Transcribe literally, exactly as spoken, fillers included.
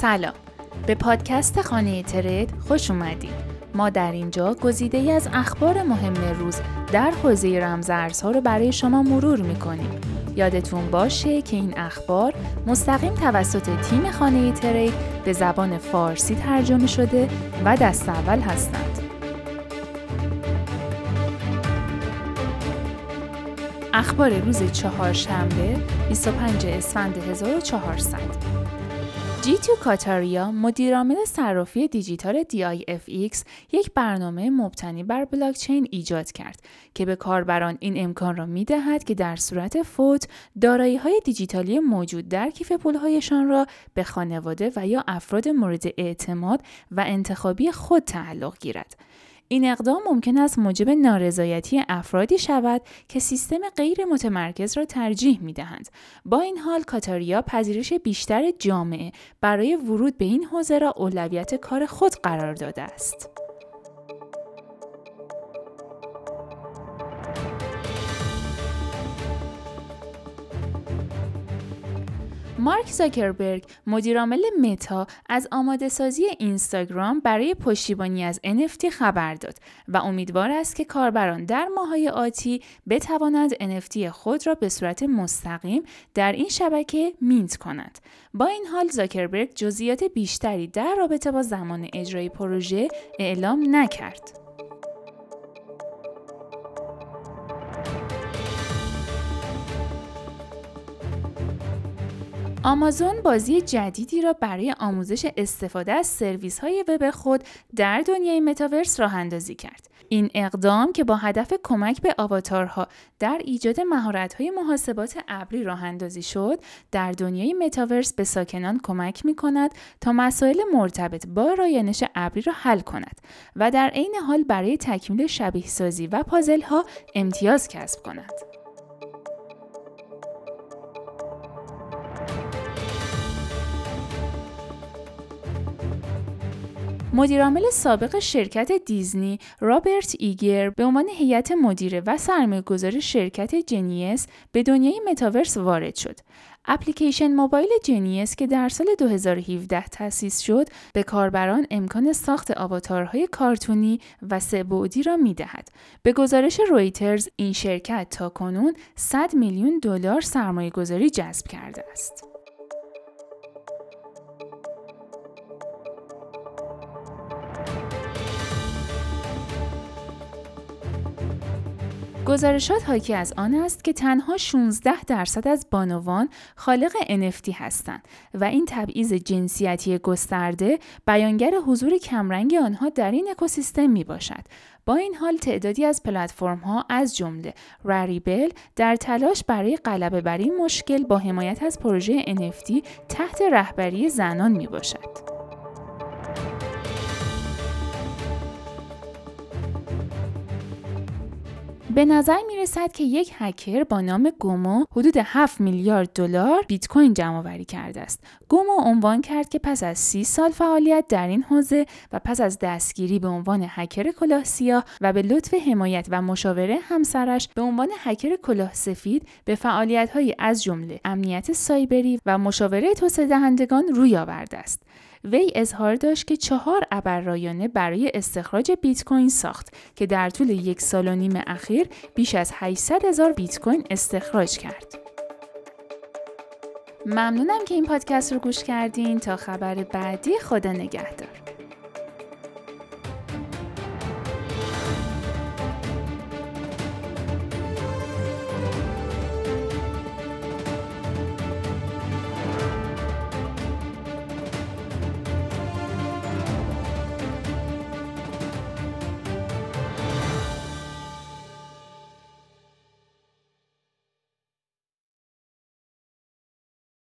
سلام، به پادکست خانه ی ترید خوش اومدید. ما در اینجا گزیده‌ای از اخبار مهم روز در حوزه رمزارزها رو برای شما مرور می‌کنیم. یادتون باشه که این اخبار مستقیم توسط تیم خانه ی ترید به زبان فارسی ترجمه شده و دست اول هستند. اخبار روز چهارشنبه بیست و پنجم اسفند هزار و چهارصد. جیتو کاتاریا، مدیرعامل صرافی دیجیتال دی آی اف ایکس، یک برنامه مبتنی بر بلاکچین ایجاد کرد که به کاربران این امکان را می‌دهد که در صورت فوت دارایی‌های دیجیتالی موجود در کیف پول‌هایشان را به خانواده و یا افراد مورد اعتماد و انتخابی خود تعلق گیرد. این اقدام ممکن است موجب نارضایتی افرادی شود که سیستم غیر متمرکز را ترجیح می‌دهند. با این حال کاتاریا پذیرش بیشتر جامعه برای ورود به این حوزه را اولویت کار خود قرار داده است. مارک زاکربرگ، مدیرعامل متا، از آماده سازی اینستاگرام برای پشتیبانی از ان اف تی خبر داد و امیدوار است که کاربران در ماه‌های آتی بتوانند ان اف تی خود را به صورت مستقیم در این شبکه مینت کنند. با این حال زاکربرگ جزئیات بیشتری در رابطه با زمان اجرای پروژه اعلام نکرد. آمازون بازی جدیدی را برای آموزش استفاده از سرویس‌های وب خود در دنیای متاورس راه اندازی کرد. این اقدام که با هدف کمک به آواتارها در ایجاد مهارت‌های محاسبات ابری راه اندازی شد، در دنیای متاورس به ساکنان کمک می‌کند تا مسائل مرتبط با رایانش ابری را حل کند و در عین حال برای تکمیل شبیه‌سازی و پازل‌ها امتیاز کسب کند. مدیرعامل سابق شرکت دیزنی رابرت ایگر به عنوان هیئت مدیره و سرمایه‌گذار شرکت جنیس به دنیای متاورس وارد شد. اپلیکیشن موبایل جنیس که در سال دو هزار و هفده تأسیس شد، به کاربران امکان ساخت آواتارهای کارتونی و سه‌بعدی را می‌دهد. به گزارش رویترز این شرکت تاکنون صد میلیون دلار سرمایه‌گذاری جذب کرده است. گزارشات حاکی از آن است که تنها شانزده درصد از بانوان خالق ان اف تی هستند و این تبعیض جنسیتی گسترده بیانگر حضور کمرنگ آنها در این اکوسیستم می باشد. با این حال تعدادی از پلتفرم ها از جمله رریبل در تلاش برای غلبه بر این مشکل با حمایت از پروژه ان اف تی تحت رهبری زنان می باشد. به نظر می رسد که یک هکر با نام گومو حدود هفت میلیارد دلار بیت کوین جمع‌آوری کرده است. گومو عنوان کرد که پس از سی سال فعالیت در این حوزه و پس از دستگیری به عنوان هکر کلاه سیاه و به لطف حمایت و مشاوره همسرش به عنوان هکر کلاه سفید به فعالیت‌های از جمله امنیت سایبری و مشاوره توسعه دهندگان روی آورده است. وی اظهار داشت که چهار ابر رایانه برای استخراج بیت کوین ساخت که در طول یک سال و نیم اخیر بیش از هشتصد هزار بیت کوین استخراج کرد. ممنونم که این پادکست رو گوش کردین. تا خبر بعدی، خدا نگهدار.